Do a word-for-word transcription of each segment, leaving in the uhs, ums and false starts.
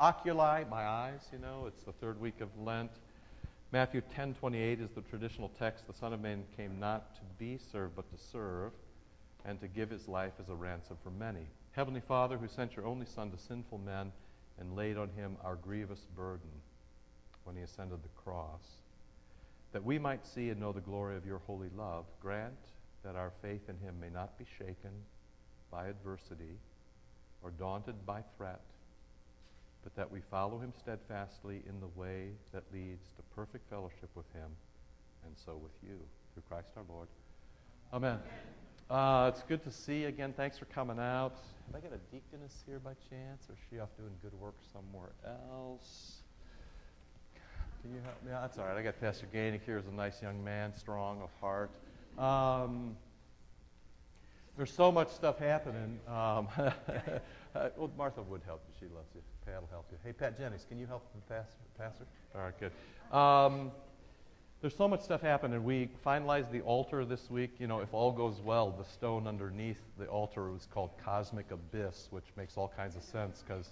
Oculi, my eyes, you know, it's the third week of Lent. Matthew ten twenty-eight is the traditional text. The Son of Man came not to be served, but to serve, and to give his life as a ransom for many. Heavenly Father, who sent your only Son to sinful men and laid on him our grievous burden when he ascended the cross, that we might see and know the glory of your holy love, grant that our faith in him may not be shaken by adversity or daunted by threat, but that we follow him steadfastly in the way that leads to perfect fellowship with him, and so with you, through Christ our Lord. Amen. Uh, it's good to see you again. Thanks for coming out. Have I got a deaconess here by chance, or is she off doing good work somewhere else? Can you help me out? That's all right. I got Pastor Gainick here as a nice young man, strong of heart. Um, there's so much stuff happening. Um, Uh, well, Martha would help you. She loves you. Pat will help you. Hey, Pat Jennings, can you help the pastor? pastor? All right, good. Um, there's so much stuff happening. We finalized the altar this week. You know, if all goes well, the stone underneath the altar was called Cosmic Abyss, which makes all kinds of sense because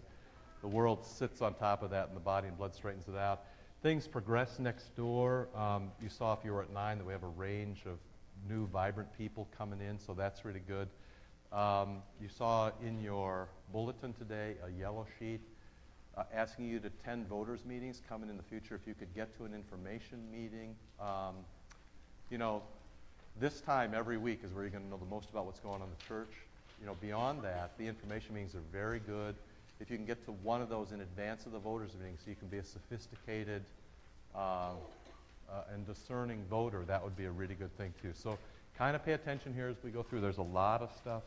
the world sits on top of that and the body and blood straightens it out. Things progress next door. Um, you saw if you were at nine that we have a range of new, vibrant people coming in, so that's really good. Um, you saw in your bulletin today a yellow sheet uh, asking you to attend voters' meetings coming in the future if you could get to an information meeting. Um, you know, this time every week is where you're going to know the most about what's going on in the church. You know, beyond that, the information meetings are very good. If you can get to one of those in advance of the voters' meeting so you can be a sophisticated uh, uh, and discerning voter, that would be a really good thing too. So kind of pay attention here as we go through. There's a lot of stuff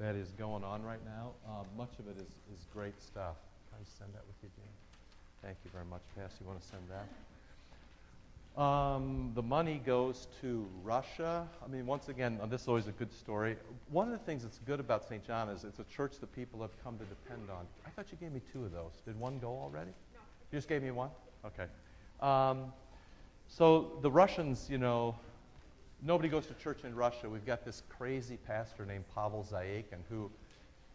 that is going on right now. Um, much of it is, is great stuff. Can I send that with you, Jim? Thank you very much, Pastor. You want to send that? Um, the money goes to Russia. I mean, once again, this is always a good story. One of the things that's good about Saint John is it's a church that people have come to depend on. I thought you gave me two of those. Did one go already? No. You just gave me one? Okay. Um, so the Russians, you know, nobody goes to church in Russia. We've got this crazy pastor named Pavel Zayekin who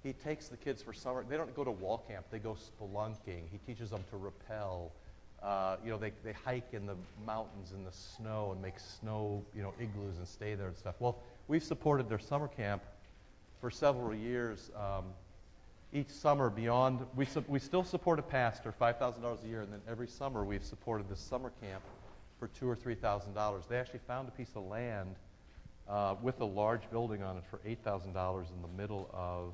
he takes the kids for summer. They don't go to wall camp. They go spelunking. He teaches them to rappel. Uh, you know, they, they hike in the mountains in the snow and make snow, you know, igloos and stay there and stuff. Well, we've supported their summer camp for several years. Um, each summer beyond, we, su- we still support a pastor, five thousand dollars a year, and then every summer we've supported this summer camp for two or three thousand dollars. They actually found a piece of land uh, with a large building on it for eight thousand dollars in the middle of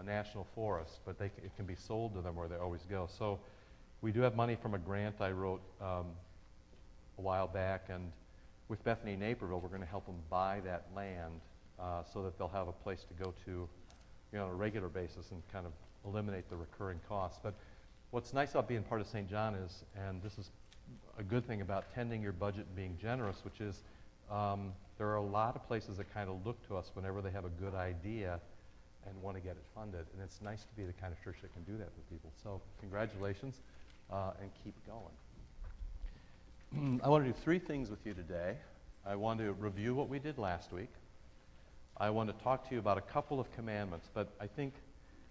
a national forest, but they c- it can be sold to them where they always go. So we do have money from a grant I wrote um, a while back, and with Bethany Naperville, we're going to help them buy that land uh, so that they'll have a place to go to, you know, on a regular basis and kind of eliminate the recurring costs. But what's nice about being part of Saint John is, and this is a good thing about tending your budget and being generous, which is um, there are a lot of places that kind of look to us whenever they have a good idea and want to get it funded. And it's nice to be the kind of church that can do that for people. So congratulations, uh, and keep going. I want to do three things with you today. I want to review what we did last week. I want to talk to you about a couple of commandments, but I think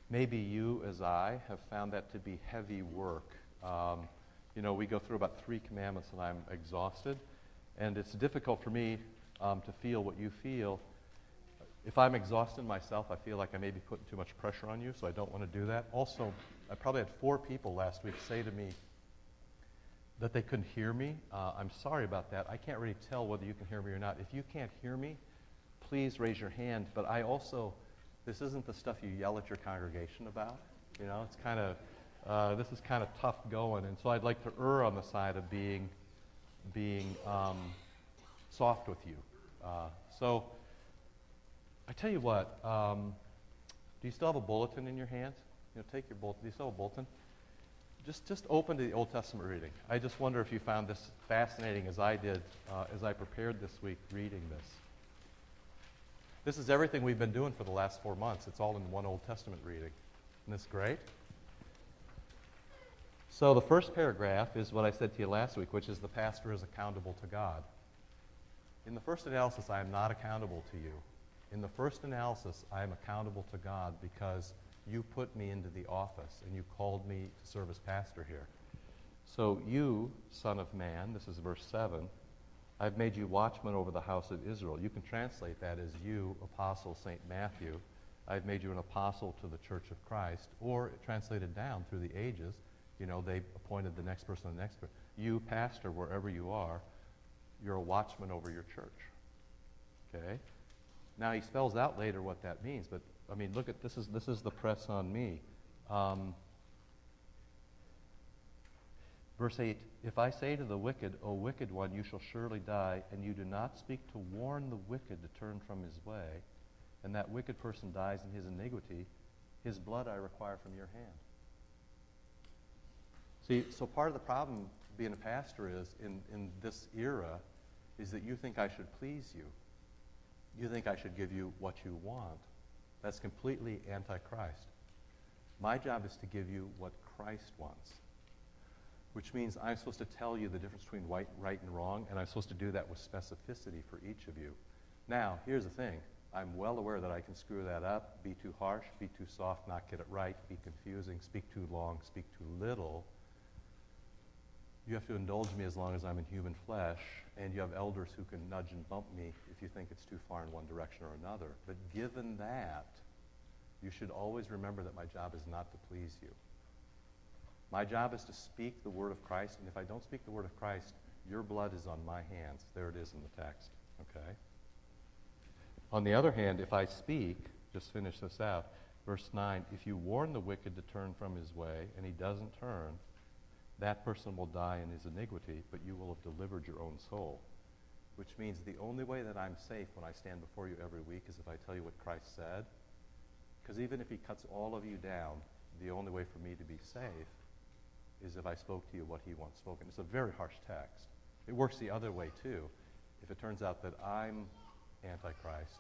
maybe you, as I, have found that to be heavy work. Um, you know, we go through about three commandments and I'm exhausted. And it's difficult for me um, to feel what you feel. If I'm exhausted myself, I feel like I may be putting too much pressure on you, so I don't want to do that. Also, I probably had four people last week say to me that they couldn't hear me. Uh, I'm sorry about that. I can't really tell whether you can hear me or not. If you can't hear me, please raise your hand. But I also... this isn't the stuff you yell at your congregation about. You know, it's kind of, uh, this is kind of tough going. And so I'd like to err on the side of being being um, soft with you. Uh, so I tell you what, um, do you still have a bulletin in your hand? You know, take your bulletin. Do you still have a bulletin? Just, just open to the Old Testament reading. I just wonder if you found this fascinating as I did, uh, as I prepared this week reading this. This is everything we've been doing for the last four months. It's all in one Old Testament reading. Isn't this great? So the first paragraph is what I said to you last week, which is the pastor is accountable to God. In the first analysis, I am not accountable to you. In the first analysis, I am accountable to God because you put me into the office and you called me to serve as pastor here. So you, son of man, this is verse seven, I've made you watchman over the house of Israel. You can translate that as you, apostle Saint Matthew, I've made you an apostle to the church of Christ, or translated down through the ages, you know, they appointed the next person, the next person. You, pastor, wherever you are, you're a watchman over your church. Okay? Now he spells out later what that means, but I mean, look at this is this is the press on me. Um, verse eight, if I say to the wicked, O wicked one, you shall surely die, and you do not speak to warn the wicked to turn from his way, and that wicked person dies in his iniquity, his blood I require from your hand. See, so part of the problem being a pastor is, in, in this era, is that you think I should please you. You think I should give you what you want. That's completely anti-Christ. My job is to give you what Christ wants, which means I'm supposed to tell you the difference between right, right and wrong, and I'm supposed to do that with specificity for each of you. Now, here's the thing. I'm well aware that I can screw that up, be too harsh, be too soft, not get it right, be confusing, speak too long, speak too little. You have to indulge me as long as I'm in human flesh, and you have elders who can nudge and bump me if you think it's too far in one direction or another. But given that, you should always remember that my job is not to please you. My job is to speak the word of Christ, and if I don't speak the word of Christ, your blood is on my hands. There it is in the text, okay? On the other hand, if I speak, just finish this out, verse nine, if you warn the wicked to turn from his way, and he doesn't turn, that person will die in his iniquity, but you will have delivered your own soul. Which means the only way that I'm safe when I stand before you every week is if I tell you what Christ said. Because even if he cuts all of you down, the only way for me to be safe is if I spoke to you what he once spoken. It's a very harsh text. It works the other way, too. If it turns out that I'm anti-Christ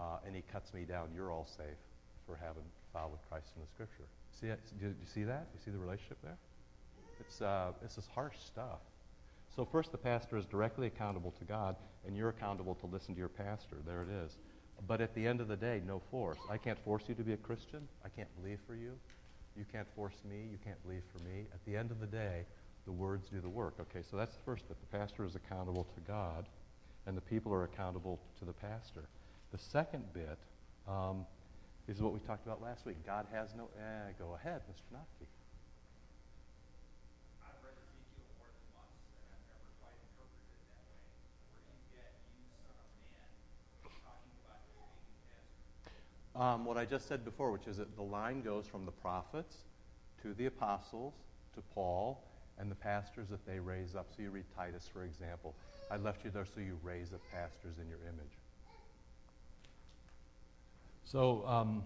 uh, and he cuts me down, you're all safe for having followed Christ in the Scripture. See, do you see that? You see the relationship there? It's, uh, it's this harsh stuff. So first, the pastor is directly accountable to God, and you're accountable to listen to your pastor. There it is. But at the end of the day, no force. I can't force you to be a Christian. I can't believe for you. You can't force me. You can't believe for me. At the end of the day, the words do the work. Okay, so that's the first bit. The pastor is accountable to God, and the people are accountable to the pastor. The second bit um, is what we talked about last week. God has no... Eh, go ahead, Mister Notke. Um, what I just said before, which is that the line goes from the prophets to the apostles to Paul and the pastors that they raise up. So you read Titus, for example. I left you there so you raise up pastors in your image. So um,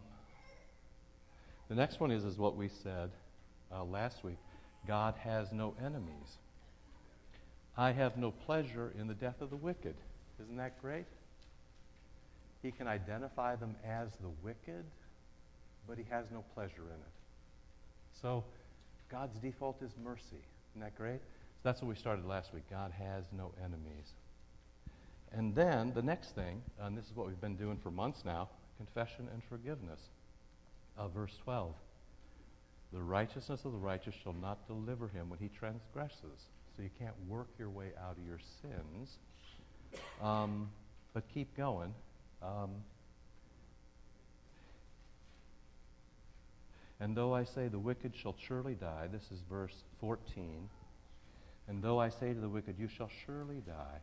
the next one is, is what we said uh, last week. God has no enemies. I have no pleasure in the death of the wicked. Isn't that great? He can identify them as the wicked, but he has no pleasure in it. So God's default is mercy. Isn't that great? So that's what we started last week. God has no enemies. And then the next thing, and this is what we've been doing for months now, confession and forgiveness. Uh, verse twelve, the righteousness of the righteous shall not deliver him when he transgresses. So you can't work your way out of your sins. Um, but keep going. Um, and though I say the wicked shall surely die, this is verse fourteen, and though I say to the wicked, you shall surely die,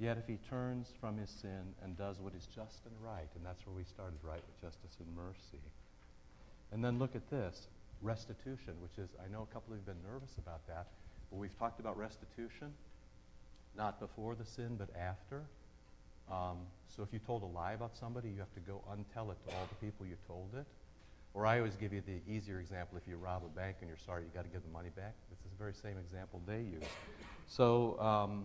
yet if he turns from his sin and does what is just and right, and that's where we started, right, with justice and mercy. And then look at this, restitution, which is, I know a couple of you have been nervous about that, but we've talked about restitution, not before the sin, but after. Um, so if you told a lie about somebody, you have to go untell it to all the people you told it. Or I always give you the easier example. If you rob a bank and you're sorry, you got to give the money back. It's the very same example they use. So um,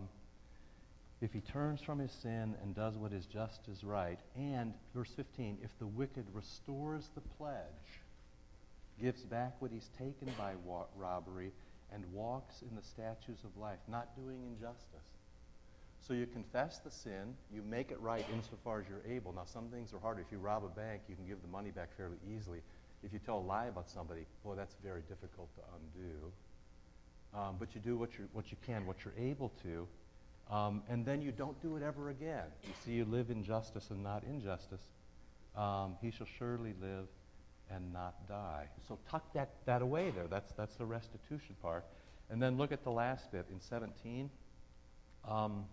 if he turns from his sin and does what is just is right, and, verse fifteen, if the wicked restores the pledge, gives back what he's taken by wa- robbery, and walks in the statutes of life, not doing injustice. So you confess the sin, you make it right insofar as you're able. Now, some things are harder. If you rob a bank, you can give the money back fairly easily. If you tell a lie about somebody, boy, that's very difficult to undo. Um, but you do what you what you can, what you're able to, um, and then you don't do it ever again. You see, you live in justice and not injustice. Um, he shall surely live and not die. So tuck that, that away there. That's that's the restitution part. And then look at the last bit in seventeen, um,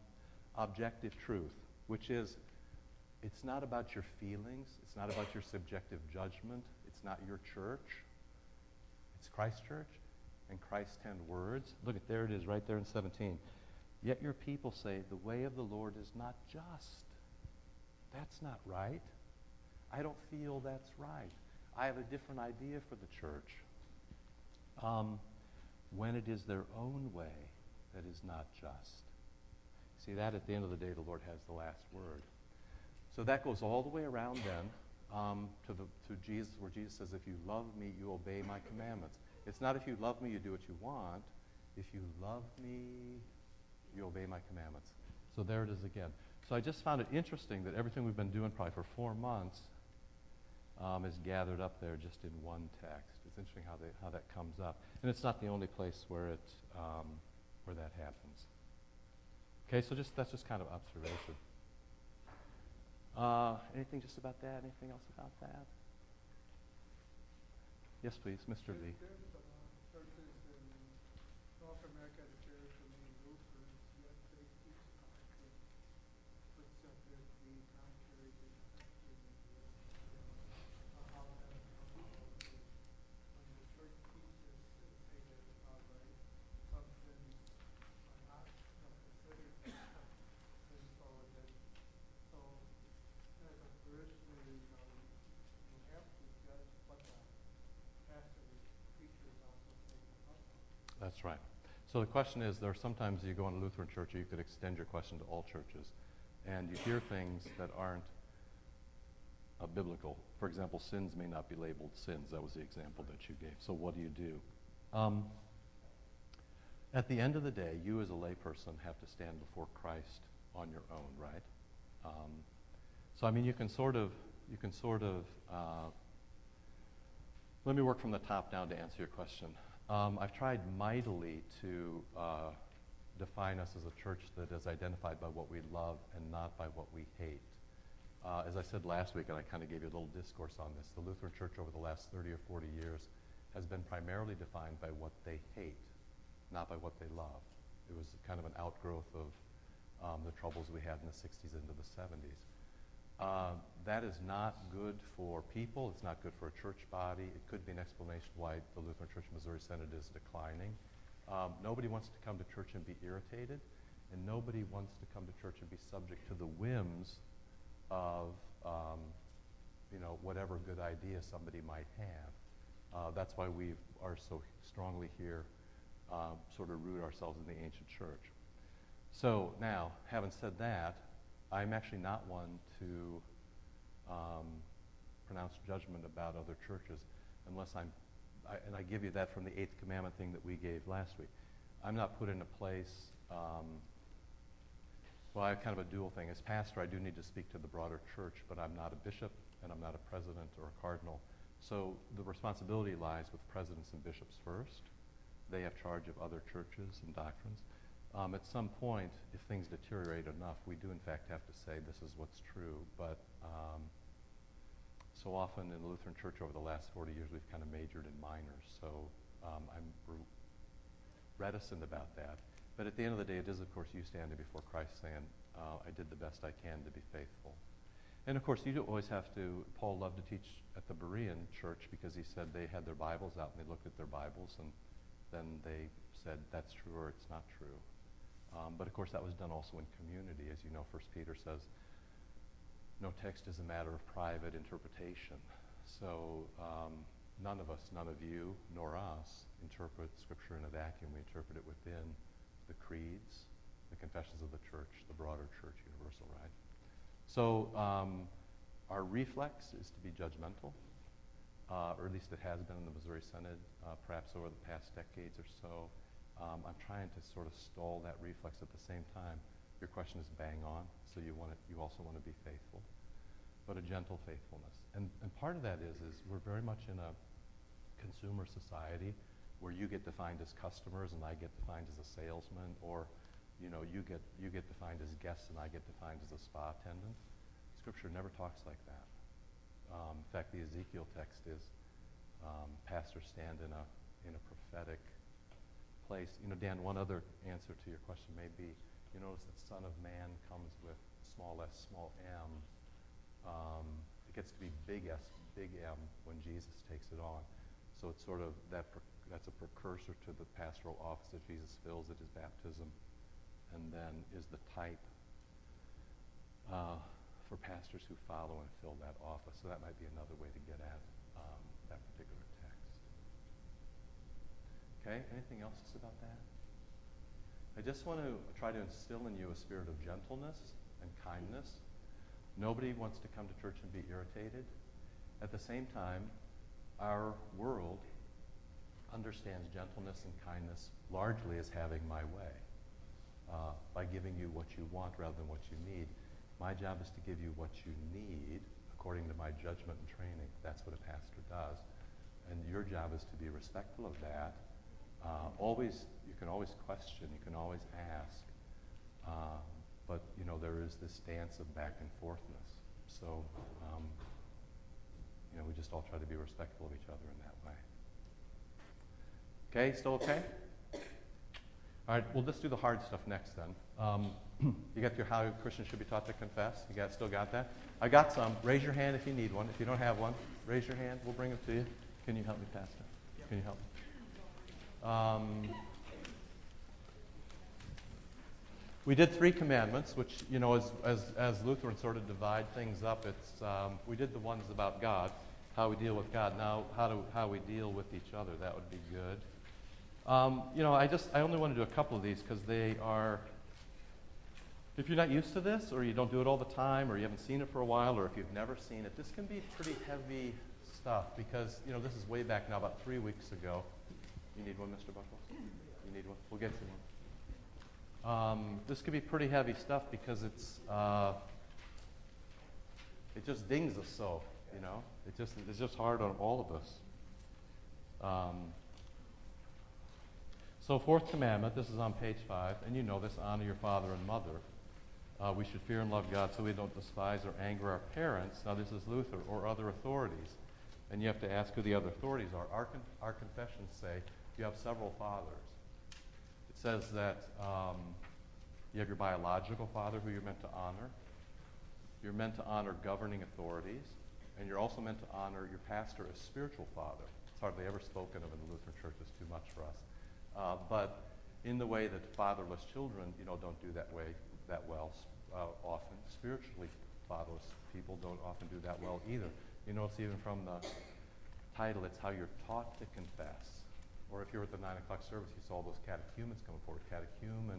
objective truth, which is it's not about your feelings. It's not about your subjective judgment. It's not your church. It's Christ's church and Christ's ten words. Look at, there it is right there in seventeen. Yet your people say the way of the Lord is not just. That's not right. I don't feel that's right. I have a different idea for the church. Um, when it is their own way that is not just. See that at the end of the day, the Lord has the last word. So that goes all the way around then um, to, the, to Jesus, where Jesus says, if you love me, you obey my commandments. It's not if you love me, you do what you want. If you love me, you obey my commandments. So there it is again. So I just found it interesting that everything we've been doing probably for four months Um, is gathered up there just in one text. It's interesting how, they, how that comes up. And it's not the only place where it um, where that happens. Okay, so just that's just kind of observation. Uh, anything just about that? Anything else about that? Yes, please, Mister Lee. There's some churches in North America that are named Lutherans, yet they teach doctrine, but subject to the contrary to the doctrine of the Lord. That's right. So the question is, there are sometimes you go in a Lutheran church, or you could extend your question to all churches, and you hear things that aren't uh, biblical. For example, sins may not be labeled sins. That was the example that you gave. So what do you do? Um, at the end of the day, you as a layperson have to stand before Christ on your own, right? Um, so I mean, you can sort of, you can sort of. Uh, let me work from the top down to answer your question. Um, I've tried mightily to uh, define us as a church that is identified by what we love and not by what we hate. Uh, as I said last week, and I kind of gave you a little discourse on this, the Lutheran Church over the last thirty or forty years has been primarily defined by what they hate, not by what they love. It was kind of an outgrowth of um, the troubles we had in the sixties into the seventies. Uh, that is not good for people. It's not good for a church body. It could be an explanation why the Lutheran Church Missouri Synod is declining. Um, nobody wants to come to church and be irritated, and nobody wants to come to church and be subject to the whims of um, you know, whatever good idea somebody might have. Uh, that's why we are so strongly here, uh, sort of root ourselves in the ancient church. So now, having said that, I'm actually not one to um, pronounce judgment about other churches unless I'm, I, and I give you that from the Eighth Commandment thing that we gave last week. I'm not put in a place, um, well, I have kind of a dual thing. As pastor, I do need to speak to the broader church, but I'm not a bishop, and I'm not a president or a cardinal. So the responsibility lies with presidents and bishops first. They have charge of other churches and doctrines. Um, at some point, if things deteriorate enough, we do in fact have to say this is what's true, but um, so often in the Lutheran Church over the last forty years, we've kind of majored in minors, so um, I'm re- reticent about that. But at the end of the day, it is, of course, you standing before Christ saying, uh, I did the best I can to be faithful. And of course, you do always have to, Paul loved to teach at the Berean Church because he said they had their Bibles out and they looked at their Bibles and then they said that's true or it's not true. Um, but of course that was done also in community. As you know, First Peter says, no text is a matter of private interpretation. So um, none of us, none of you, nor us, interpret Scripture in a vacuum. We interpret it within the creeds, the confessions of the church, the broader church universal, right? So um, our reflex is to be judgmental, uh, or at least it has been in the Missouri Synod, uh, perhaps over the past decades or so. Um, I'm trying to sort of stall that reflex. At the same time, your question is bang on, so you want to, you also want to be faithful. but a gentle faithfulness. And, and part of that is, is we're very much in a consumer society where you get defined as customers and I get defined as a salesman, or you know, you get, you get defined as guests and I get defined as a spa attendant. Scripture never talks like that. Um, in fact, the Ezekiel text is um, pastors stand in a, in a prophetic place. You know, Dan, one other answer to your question may be, you notice that Son of Man comes with small s, small m. Um, it gets to be big S, big M when Jesus takes it on. So it's sort of that per, that's a precursor to the pastoral office that Jesus fills at his baptism, and then is the type uh, for pastors who follow and fill that office. So that might be another way to get at um, that particular text. Okay, anything else about that? I just want to try to instill in you a spirit of gentleness and kindness. Nobody wants to come to church and be irritated. At the same time, our world understands gentleness and kindness largely as having my way, uh, by giving you what you want rather than what you need. My job is to give you what you need according to my judgment and training. That's what a pastor does. And your job is to be respectful of that. Uh, always, you can always question, you can always ask. Uh, But, you know, there is this dance of back and forthness. So, um, you know, we just all try to be respectful of each other in that way. Okay, still okay? All right, we'll just do the hard stuff next then. Um, you got your how Christians should be taught to confess? You guys still got that? I got some. Raise your hand if you need one. If you don't have one, raise your hand. We'll bring them to you. Can you help me, Pastor? Yep. Can you help me? Um, We did three commandments, which, you know, as, as, as Lutherans sort of divide things up, it's, um, we did the ones about God, how we deal with God. Now, how do how we deal with each other, that would be good. Um, you know, I just, I only want to do a couple of these because they are, if you're not used to this, or you don't do it all the time, or you haven't seen it for a while, or if you've never seen it, this can be pretty heavy stuff because, you know, this is way back now, about three weeks ago. You need one, Mister Buckles? You need one? We'll get you one. Um, this could be pretty heavy stuff because it's uh, it just dings us so, you know. It just it's just hard on all of us. Um, so fourth commandment, this is on page five, and you know this: honor your father and mother. Uh, we should fear and love God so we don't despise or anger our parents. Now this is Luther, or other authorities, and you have to ask who the other authorities are. Our con- our confessions say you have several fathers. Says that um, you have your biological father who you're meant to honor. You're meant to honor governing authorities. And you're also meant to honor your pastor as spiritual father. It's hardly ever spoken of in the Lutheran Church. It's too much for us. Uh, but in the way that fatherless children, you know, don't do that way that well uh, often. Spiritually fatherless people don't often do that well either. You notice even from the title, it's how you're taught to confess. Or if you were at the nine o'clock service, you saw those catechumens coming forward. Catechumen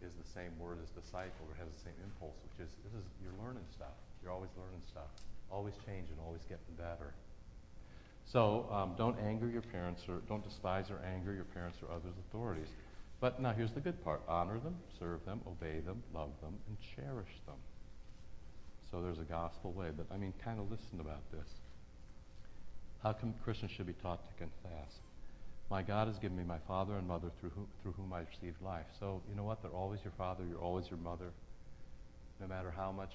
is the same word as disciple, or has the same impulse, which is, this is you're learning stuff. You're always learning stuff, always changing, always getting better. So um, don't anger your parents, or don't despise or anger your parents or others' authorities. But now here's the good part. Honor them, serve them, obey them, love them, and cherish them. So there's a gospel way, but I mean, kind of listen about this. How come Christians should be taught to confess? My God has given me my father and mother through whom, through whom I received life. So, you know what? They're always your father. You're always your mother. No matter how much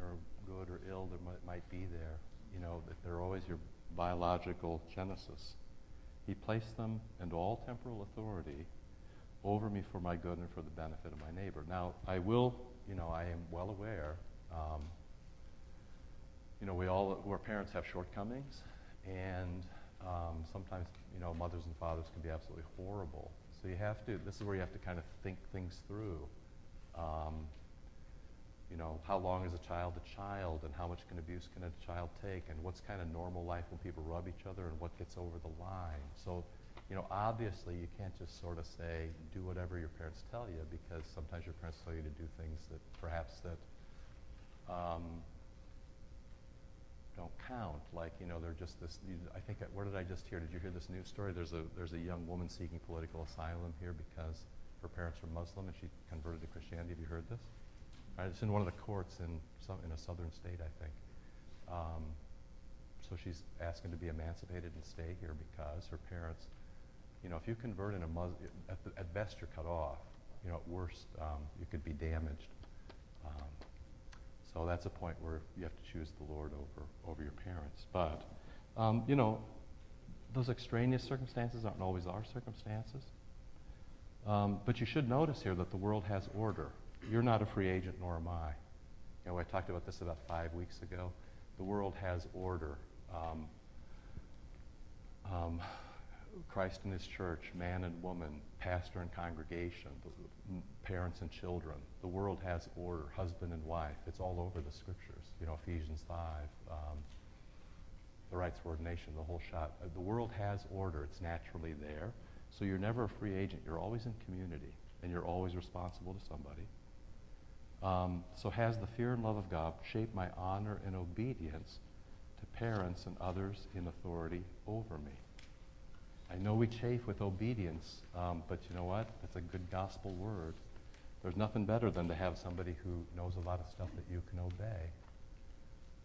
or good or ill there might, might be there, you know, they're always your biological genesis. He placed them and all temporal authority over me for my good and for the benefit of my neighbor. Now, I will, you know, I am well aware, um, you know, we all, our parents have shortcomings, and Um, sometimes, you know, mothers and fathers can be absolutely horrible. So you have to, this is where you have to kind of think things through. Um, you know, how long is a child a child, and how much can abuse can a child take, and what's kind of normal life when people rub each other, and what gets over the line. So, you know, obviously you can't just sort of say, do whatever your parents tell you, because sometimes your parents tell you to do things that perhaps that, um, don't count, like, you know, they're just this, I think, where did I just hear, did you hear this news story? There's a there's a young woman seeking political asylum here because her parents were Muslim and she converted to Christianity. Have you heard this? All right, it's in one of the courts in some in a southern state, I think. Um, so she's asking to be emancipated and stay here because her parents, you know, if you convert in a Muslim, at, at best you're cut off. You know, at worst, um, you could be damaged. Um, so that's a point where you have to choose the Lord over over your parents. But, um, you know, those extraneous circumstances aren't always our circumstances. Um, but you should notice here that the world has order. You're not a free agent, nor am I. You know, I talked about this about five weeks ago. The world has order. Um, um, Christ and His church, man and woman, pastor and congregation, the, parents and children. The world has order, husband and wife. It's all over the scriptures. You know, Ephesians five, um, the rites of ordination, the whole shot. The world has order. It's naturally there. So you're never a free agent. You're always in community, and you're always responsible to somebody. Um, so has the fear and love of God shaped my honor and obedience to parents and others in authority over me? I know we chafe with obedience, um, but you know what? It's a good gospel word. There's nothing better than to have somebody who knows a lot of stuff that you can obey.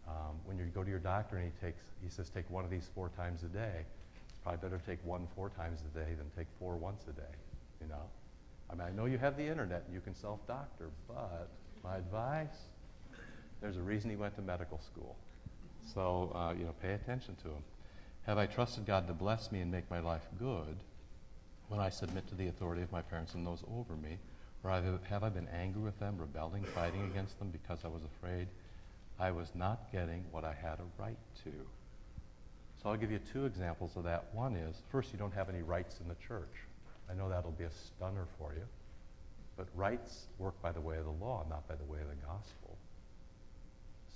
Um, when you go to your doctor and he takes, he says, take one of these four times a day, probably better take one four times a day than take four once a day, you know? I mean, I know you have the internet and you can self-doctor, but my advice, there's a reason he went to medical school. So, uh, you know, pay attention to him. Have I trusted God to bless me and make my life good when I submit to the authority of my parents and those over me? Or have I been angry with them, rebelling, fighting against them because I was afraid I was not getting what I had a right to? So I'll give you two examples of that. One is, first, you don't have any rights in the church. I know that'll be a stunner for you. But rights work by the way of the law, not by the way of the gospel.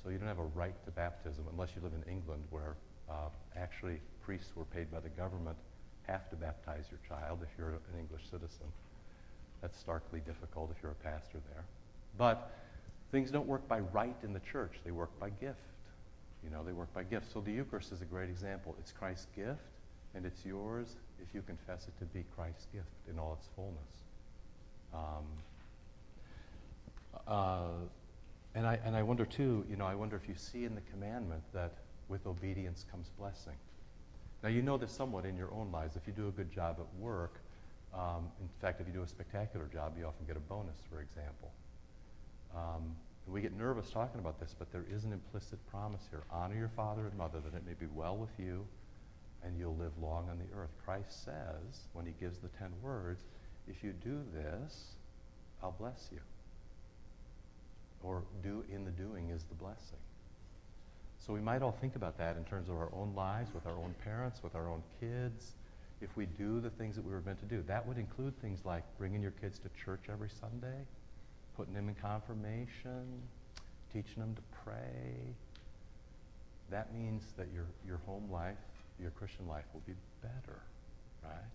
So you don't have a right to baptism unless you live in England where Uh, actually, priests who are paid by the government have to baptize your child if you're an English citizen. That's starkly difficult if you're a pastor there. But things don't work by right in the church. They work by gift. You know, they work by gift. So the Eucharist is a great example. It's Christ's gift, and it's yours if you confess it to be Christ's gift in all its fullness. Um, uh, and I and I wonder, too, you know, I wonder if you see in the commandment that with obedience comes blessing. Now you know this somewhat in your own lives. If you do a good job at work, um, in fact, if you do a spectacular job, you often get a bonus, for example. Um, we get nervous talking about this, but there is an implicit promise here. Honor your father and mother that it may be well with you and you'll live long on the earth. Christ says, when he gives the ten words, if you do this, I'll bless you. Or do in the doing is the blessing. So we might all think about that in terms of our own lives, with our own parents, with our own kids. If we do the things that we were meant to do, that would include things like bringing your kids to church every Sunday, putting them in confirmation, teaching them to pray. That means that your, your home life, your Christian life will be better, right?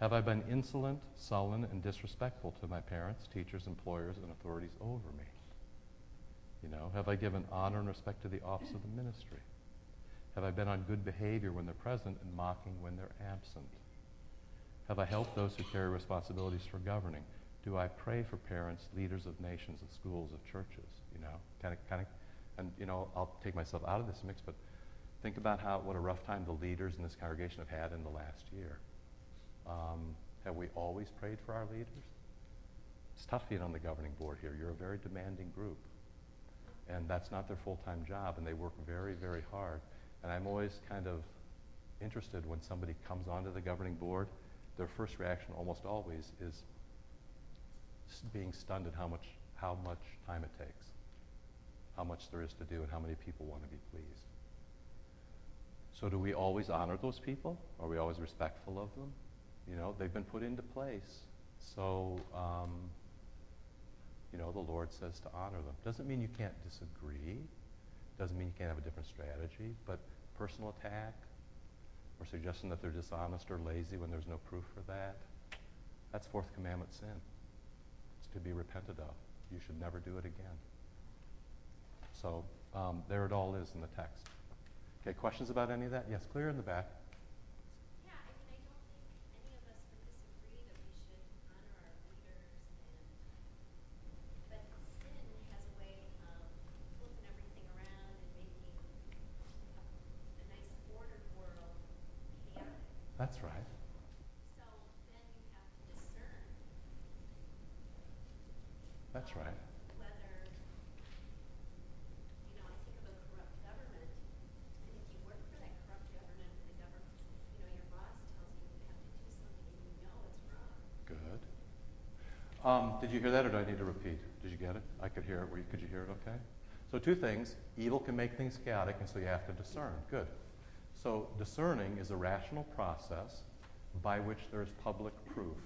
Have I been insolent, sullen, and disrespectful to my parents, teachers, employers, and authorities over me? You know, have I given honor and respect to the office of the ministry? Have I been on good behavior when they're present and mocking when they're absent? Have I helped those who carry responsibilities for governing? Do I pray for parents, leaders of nations, of schools, of churches? You know, kind of, kind of, and you know, I'll take myself out of this mix, but think about how what a rough time the leaders in this congregation have had in the last year. Um, have we always prayed for our leaders? It's tough being on the governing board here. You're a very demanding group. And that's not their full-time job, and they work very, very hard. And I'm always kind of interested when somebody comes onto the governing board, their first reaction almost always is being stunned at how much, how much time it takes, how much there is to do, and how many people want to be pleased. So do we always honor those people? Are we always respectful of them? You know, they've been put into place. So, um, you know, the Lord says to honor them. Doesn't mean you can't disagree. Doesn't mean you can't have a different strategy. But personal attack or suggestion that they're dishonest or lazy when there's no proof for that, that's fourth commandment sin. It's to be repented of. You should never do it again. So um, there it all is in the text. Okay, questions about any of that? Yes, clear in the back. Flipping everything around and making That's right. So then you have to discern. That's right. Whether, you know, I think of a corrupt government, and if you work for that corrupt government, and the government, you know, your boss tells you you have to do something and you know it's wrong. Good. Um, did you hear that, or do I need to repeat? Did you get it? I could hear it. Were you, could you hear it okay? So two things. Evil can make things chaotic, and so you have to discern. Good. So discerning is a rational process by which there is public proof.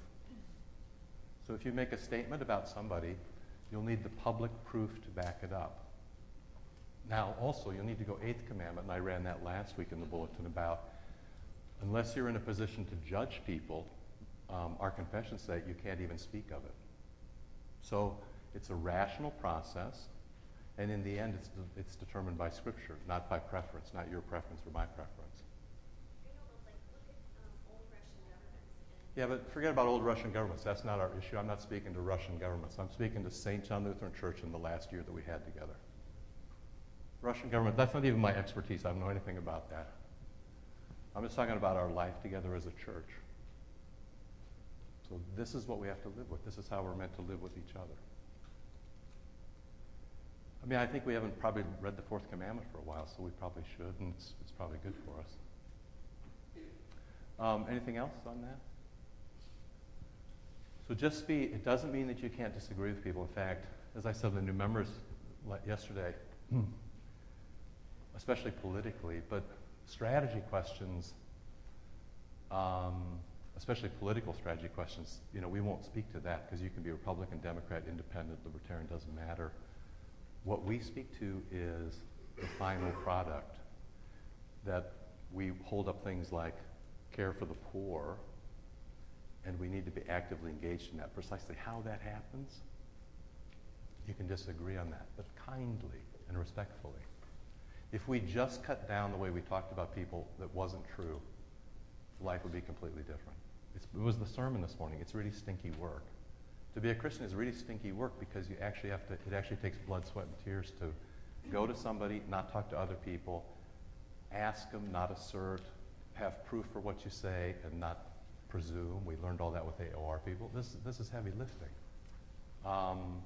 So if you make a statement about somebody, you'll need the public proof to back it up. Now, also, you'll need to go Eighth Commandment, and I ran that last week in the bulletin about, unless you're in a position to judge people, um, our confessions say you can't even speak of it. So it's a rational process. And in the end, it's, de- it's determined by Scripture, not by preference, not your preference or my preference. You know, like, look at um, old Russian governments. Yeah, but forget about old Russian governments. That's not our issue. I'm not speaking to Russian governments. I'm speaking to Saint John Lutheran Church in the last year that we had together. Russian government, that's not even my expertise. I don't know anything about that. I'm just talking about our life together as a church. So this is what we have to live with. This is how we're meant to live with each other. I mean, I think we haven't probably read the Fourth Commandment for a while, so we probably should, and it's, it's probably good for us. Um, anything else on that? So just be, it doesn't mean that you can't disagree with people. In fact, as I said to the new members yesterday, especially politically, but strategy questions, um, especially political strategy questions, you know, we won't speak to that because you can be Republican, Democrat, Independent, Libertarian, doesn't matter. What we speak to is the final product, that we hold up things like care for the poor, and we need to be actively engaged in that. Precisely how that happens, you can disagree on that, but kindly and respectfully. If we just cut down the way we talked about people that wasn't true, life would be completely different. It's, it was the sermon this morning. It's really stinky work. To be a Christian is really stinky work, because you actually have to, it actually takes blood, sweat, and tears to go to somebody, not talk to other people, ask them, not assert, have proof for what you say, and not presume. We learned all that with A O R people. This, this is heavy lifting. Um,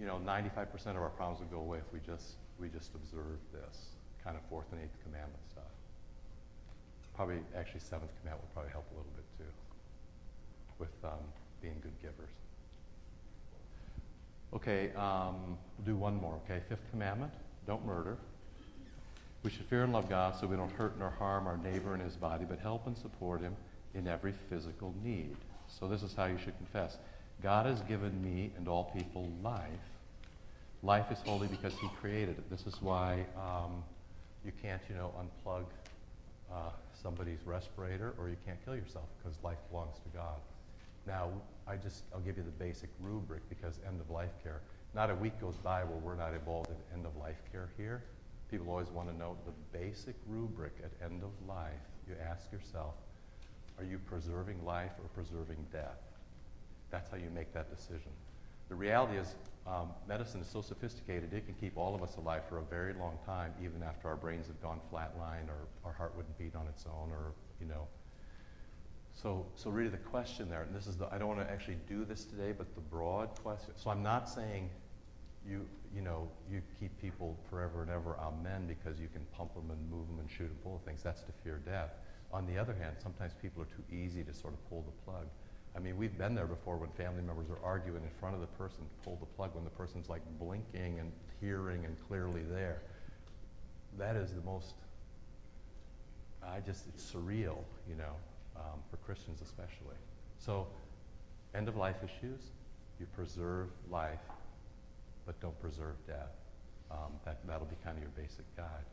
you know, ninety-five percent of our problems would go away if we just, we just observed this kind of Fourth and Eighth Commandment stuff. Probably, actually, Seventh Commandment would probably help a little bit, too, with um, being good givers. Okay, um, we'll do one more, okay? Fifth commandment, don't murder. We should fear and love God so we don't hurt nor harm our neighbor and his body, but help and support him in every physical need. So this is how you should confess. God has given me and all people life. Life is holy because he created it. This is why um, you can't, you know, unplug uh, somebody's respirator, or you can't kill yourself, because life belongs to God. Now, I just, I'll give you the basic rubric, because end-of-life care, not a week goes by where we're not involved in end-of-life care here. People always want to know the basic rubric at end-of-life. You ask yourself, are you preserving life or preserving death? That's how you make that decision. The reality is, um, medicine is so sophisticated, it can keep all of us alive for a very long time, even after our brains have gone flatline, or our heart wouldn't beat on its own, or, you know, So, so really the question there, and this is the, I don't want to actually do this today, but the broad question. So I'm not saying you, you know, you keep people forever and ever, amen, because you can pump them and move them and shoot and pull things. That's to fear death. On the other hand, sometimes people are too easy to sort of pull the plug. I mean, we've been there before when family members are arguing in front of the person, pull the plug when the person's like blinking and hearing and clearly there. That is the most, I just, it's surreal, you know. Um, for Christians especially. So end-of-life issues, you preserve life, but don't preserve death. Um, that, that'll be kind of your basic guide.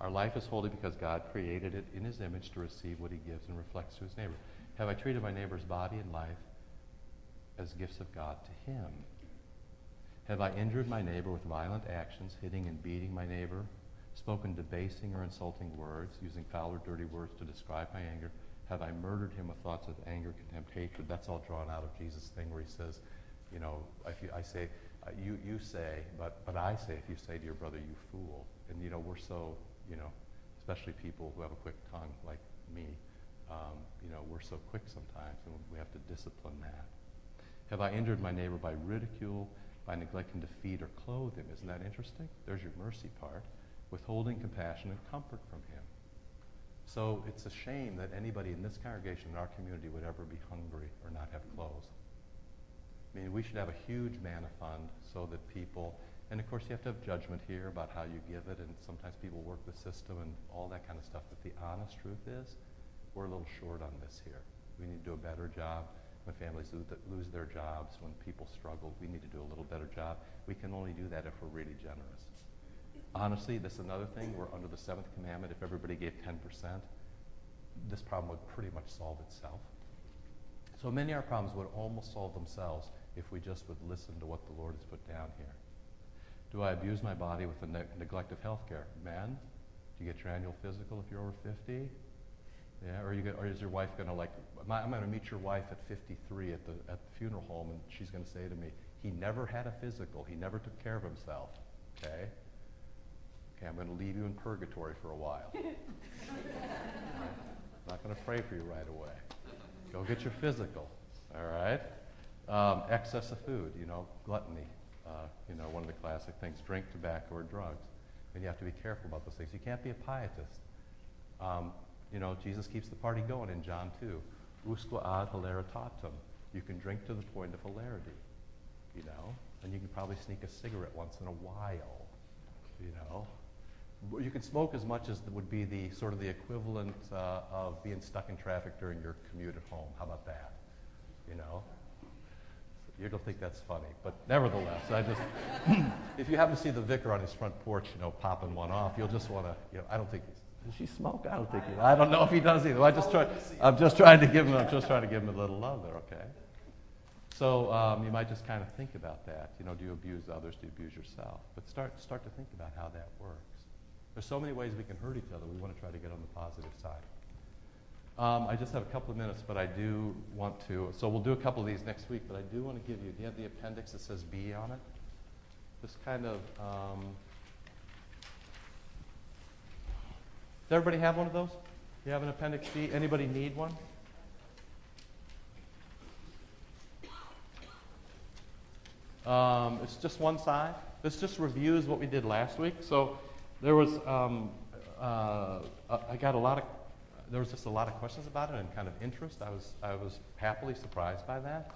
Our life is holy because God created it in his image to receive what he gives and reflects to his neighbor. Have I treated my neighbor's body and life as gifts of God to him? Have I injured my neighbor with violent actions, hitting and beating my neighbor, spoken debasing or insulting words, using foul or dirty words to describe my anger? Have I murdered him with thoughts of anger, contempt, hatred? That's all drawn out of Jesus' thing where he says, you know, if you, I say, uh, you you say, but but I say, if you say to your brother, you fool. And, you know, we're so, you know, especially people who have a quick tongue like me, we're so quick sometimes, and we have to discipline that. Have I injured my neighbor by ridicule, by neglecting to feed or clothe him? Isn't that interesting? There's your mercy part. Withholding compassion and comfort from him. So it's a shame that anybody in this congregation, in our community, would ever be hungry or not have clothes. I mean, we should have a huge manna fund so that people, and of course you have to have judgment here about how you give it, and sometimes people work the system and all that kind of stuff, but the honest truth is we're a little short on this here. We need to do a better job. When families lose their jobs, when people struggle, we need to do a little better job. We can only do that if we're really generous. Honestly, this is another thing. We're under the seventh commandment. If everybody gave ten percent, this problem would pretty much solve itself. So many of our problems would almost solve themselves if we just would listen to what the Lord has put down here. Do I abuse my body with the ne neglect of health care? Men, do you get your annual physical if you're over fifty? Yeah, or, you get, or is your wife going to like, I'm going to meet your wife at fifty-three at the, at the funeral home, and she's going to say to me, he never had a physical, he never took care of himself, okay? Okay, I'm going to leave you in purgatory for a while. Right? I'm not going to pray for you right away. Go get your physical, all right? Um, excess of food, you know, gluttony, uh, you know, one of the classic things, drink, tobacco, or drugs. And you have to be careful about those things. You can't be a pietist. Um, You know, Jesus keeps the party going in John two. Usque ad hilaritatem. You can drink to the point of hilarity, you know, and you can probably sneak a cigarette once in a while, you know. You can smoke as much as would be the sort of the equivalent uh, of being stuck in traffic during your commute at home. How about that, you know? You don't think that's funny, but nevertheless, I just, if you happen to see the vicar on his front porch, you know, popping one off, you'll just want to, you know, I don't think he's, does she smoke? I don't think he, I don't know if he does either. I just try, I'm just trying to give him, I'm just trying to give him a little love there, okay? So um, you might just kind of think about that. You know, do you abuse others? Do you abuse yourself? But start, start to think about how that works. There's so many ways we can hurt each other. We want to try to get on the positive side. Um, I just have a couple of minutes, but I do want to, so we'll do a couple of these next week, but I do want to give you, do you have the appendix that says B on it? This kind of, um, does everybody have one of those? You have an appendix B? Anybody need one? Um, it's just one side. This just reviews what we did last week. So there was, um, uh, I got a lot of, there was just a lot of questions about it and kind of interest. I was I was happily surprised by that.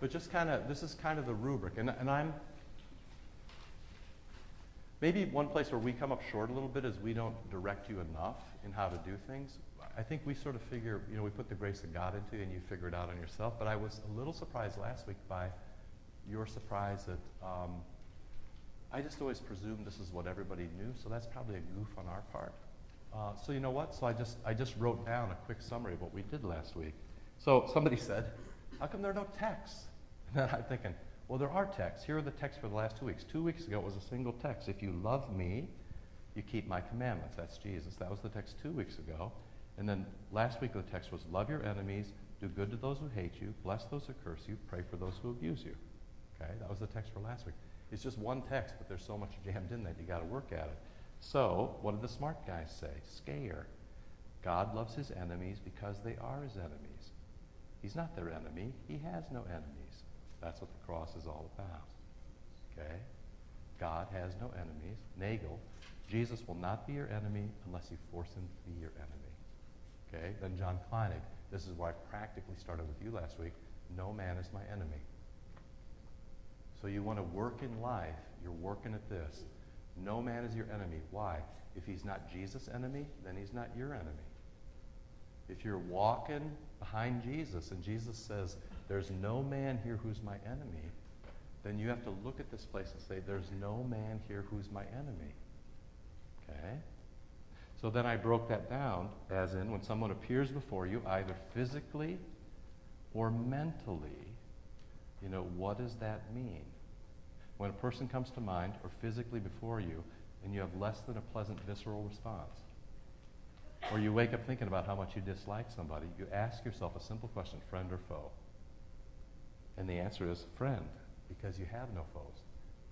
But just kind of, this is kind of the rubric. And, and I'm, maybe one place where we come up short a little bit is we don't direct you enough in how to do things. I think we sort of figure, you know, we put the grace of God into you and you figure it out on yourself. But I was a little surprised last week by your surprise that um, I just always presumed this is what everybody knew. So that's probably a goof on our part. Uh, so you know what? So I just I just wrote down a quick summary of what we did last week. So somebody said, how come there are no texts? And then I'm thinking, well, there are texts. Here are the texts for the last two weeks. Two weeks ago it was a single text. If you love me, you keep my commandments. That's Jesus. That was the text two weeks ago. And then last week the text was love your enemies, do good to those who hate you, bless those who curse you, pray for those who abuse you. Okay, that was the text for last week. It's just one text, but there's so much jammed in that you got to work at it. So, what did the smart guy say? Scayer. God loves his enemies because they are his enemies. He's not their enemy. He has no enemies. That's what the cross is all about. Okay? God has no enemies. Nagel, Jesus will not be your enemy unless you force him to be your enemy. Okay? Then John Kleinig, this is where I practically started with you last week, no man is my enemy. So you want to work in life, you're working at this. No man is your enemy. Why? If he's not Jesus' enemy, then he's not your enemy. If you're walking behind Jesus and Jesus says, there's no man here who's my enemy, then you have to look at this place and say, there's no man here who's my enemy. Okay? So then I broke that down as in when someone appears before you, either physically or mentally, you know, what does that mean? When a person comes to mind or physically before you and you have less than a pleasant visceral response, or you wake up thinking about how much you dislike somebody, you ask yourself a simple question, friend or foe? And the answer is friend, because you have no foes.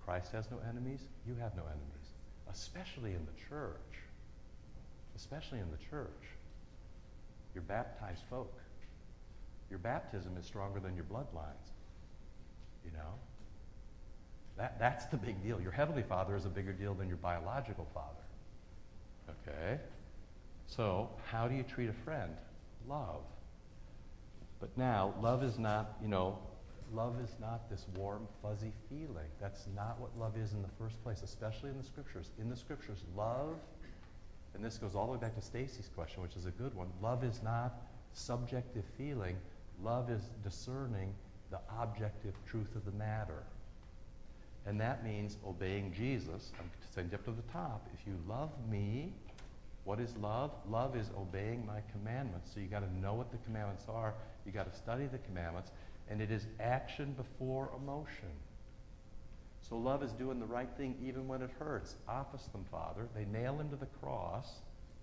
Christ has no enemies, you have no enemies, especially in the church. Especially in the church. You're baptized folk. Your baptism is stronger than your bloodlines. You know? That, that's the big deal. Your heavenly father is a bigger deal than your biological father. Okay? So, how do you treat a friend? Love. But now, love is not, you know, love is not this warm, fuzzy feeling. That's not what love is in the first place, especially in the Scriptures. In the Scriptures, love, and this goes all the way back to Stacy's question, which is a good one, love is not subjective feeling. Love is discerning the objective truth of the matter. And that means obeying Jesus. I'm saying up to the top. If you love me, what is love? Love is obeying my commandments. So you got to know what the commandments are. You got to study the commandments. And it is action before emotion. So love is doing the right thing even when it hurts. Office them, Father. They nail him to the cross.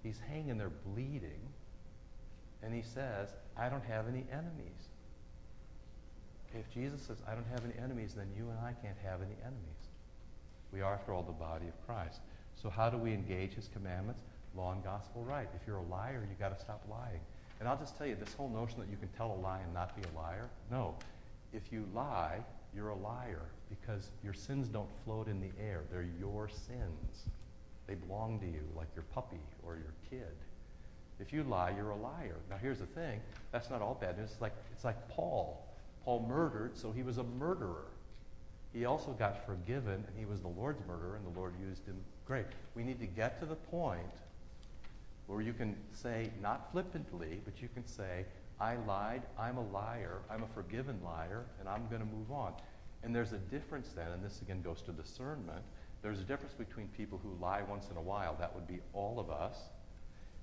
He's hanging there bleeding. And he says, I don't have any enemies. If Jesus says, I don't have any enemies, then you and I can't have any enemies. We are, after all, the body of Christ. So how do we engage his commandments? Law and gospel right. If you're a liar, you've got to stop lying. And I'll just tell you, this whole notion that you can tell a lie and not be a liar, no. If you lie, you're a liar because your sins don't float in the air. They're your sins. They belong to you like your puppy or your kid. If you lie, you're a liar. Now here's the thing. That's not all bad news. It's like, it's like Paul. Paul murdered, so he was a murderer. He also got forgiven, and he was the Lord's murderer, and the Lord used him great. We need to get to the point where you can say, not flippantly, but you can say, I lied, I'm a liar, I'm a forgiven liar, and I'm going to move on. And there's a difference then, and this again goes to discernment, there's a difference between people who lie once in a while, that would be all of us,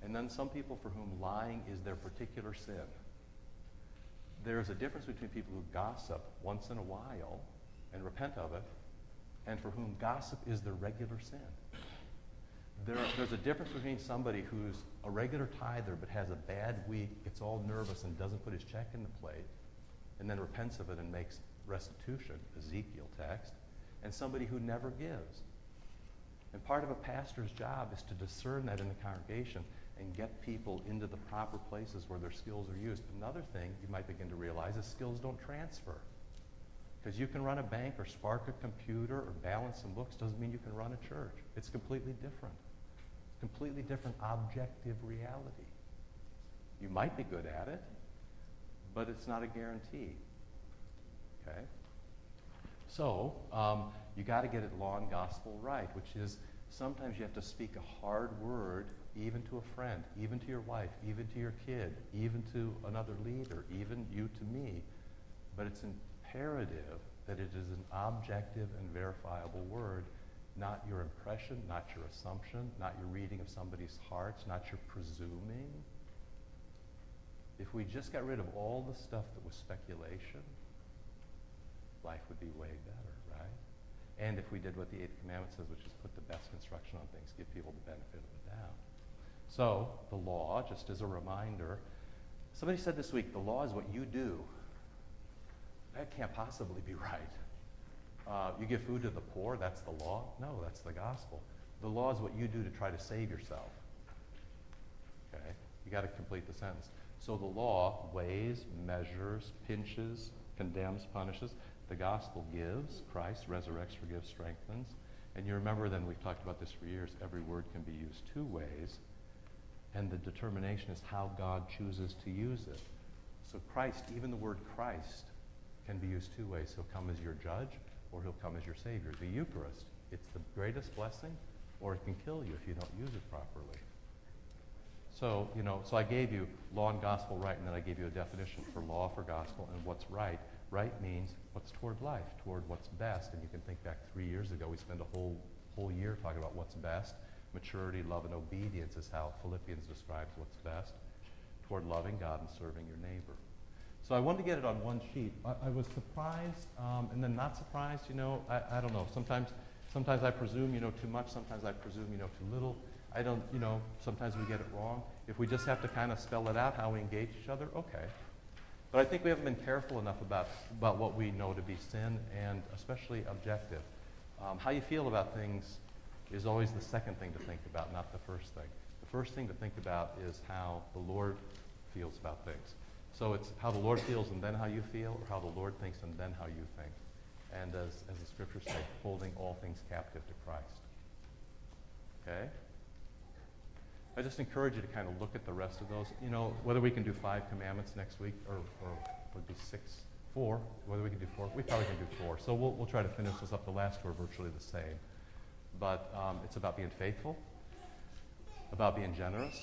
and then some people for whom lying is their particular sin. There's a difference between people who gossip once in a while and repent of it, and for whom gossip is their regular sin. There, there's a difference between somebody who's a regular tither but has a bad week, gets all nervous and doesn't put his check in the plate, and then repents of it and makes restitution, Ezekiel text, and somebody who never gives. And part of a pastor's job is to discern that in the congregation and get people into the proper places where their skills are used. Another thing you might begin to realize is skills don't transfer. Because you can run a bank or spark a computer or balance some books doesn't mean you can run a church. It's completely different. Completely different objective reality. You might be good at it, but it's not a guarantee. Okay? So, um, you got to get it law and gospel right, which is sometimes you have to speak a hard word even to a friend, even to your wife, even to your kid, even to another leader, even you to me. But it's imperative that it is an objective and verifiable word, not your impression, not your assumption, not your reading of somebody's hearts, not your presuming. If we just got rid of all the stuff that was speculation, life would be way better, right? And if we did what the Eighth Commandment says, which is put the best construction on things, give people the benefit of the doubt. So, the law, just as a reminder, somebody said this week, the law is what you do. That can't possibly be right. Uh, you give food to the poor, that's the law? No, that's the gospel. The law is what you do to try to save yourself. Okay? You got to complete the sentence. So the law weighs, measures, pinches, condemns, punishes. The gospel gives, Christ resurrects, forgives, strengthens. And you remember then, we've talked about this for years, every word can be used two ways. And the determination is how God chooses to use it. So Christ, even the word Christ, can be used two ways. He'll come as your judge, or he'll come as your savior. The Eucharist, it's the greatest blessing, or it can kill you if you don't use it properly. So, you know, so I gave you law and gospel right, and then I gave you a definition for law, for gospel, and what's right. Right means what's toward life, toward what's best. And you can think back three years ago, we spent a whole whole year talking about what's best. Maturity, love, and obedience is how Philippians describes what's best, toward loving God and serving your neighbor. So I wanted to get it on one sheet. I, I was surprised, um, and then not surprised, you know, I, I don't know. Sometimes sometimes I presume you know too much. Sometimes I presume you know too little. I don't, you know, sometimes we get it wrong. If we just have to kind of spell it out, how we engage each other, okay. But I think we haven't been careful enough about, about what we know to be sin, and especially objective. Um, how you feel about things is always the second thing to think about, not the first thing. The first thing to think about is how the Lord feels about things. So it's how the Lord feels and then how you feel, or how the Lord thinks and then how you think. And as, as the scriptures say, holding all things captive to Christ. Okay? I just encourage you to kind of look at the rest of those. You know, whether we can do five commandments next week, or, or would be six, four, whether we can do four, we probably can do four. So we'll, we'll try to finish this up. The last two are virtually the same. But um, it's about being faithful, about being generous,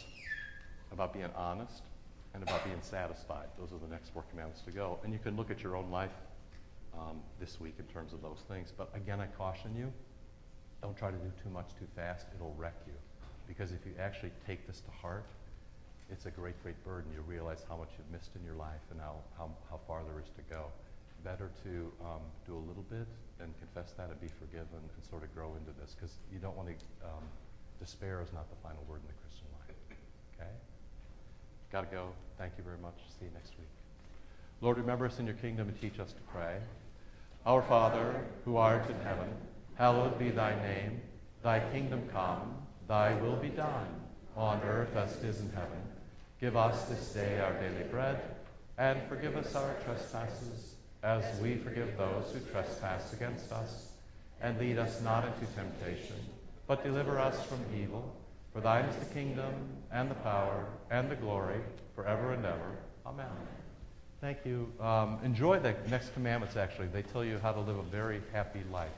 about being honest, and about being satisfied. Those are the next four commandments to go. And you can look at your own life um, this week in terms of those things. But again, I caution you, don't try to do too much too fast. It'll wreck you. Because if you actually take this to heart, it's a great, great burden. You realize how much you've missed in your life and how, how, how far there is to go. Better to um, do a little bit and confess that and be forgiven and sort of grow into this. Because you don't want to, um, despair is not the final word in the Christian life. Okay? Got to go. Thank you very much. See you next week. Lord, remember us in your kingdom and teach us to pray. Our Father, who art in heaven, hallowed be thy name. Thy kingdom come, thy will be done, on earth as it is in heaven. Give us this day our daily bread, and forgive us our trespasses, as we forgive those who trespass against us. And lead us not into temptation, but deliver us from evil. For thine is the kingdom, and the power, and the glory, forever and ever. Amen. Thank you. Um, enjoy the next commandments, actually. They tell you how to live a very happy life.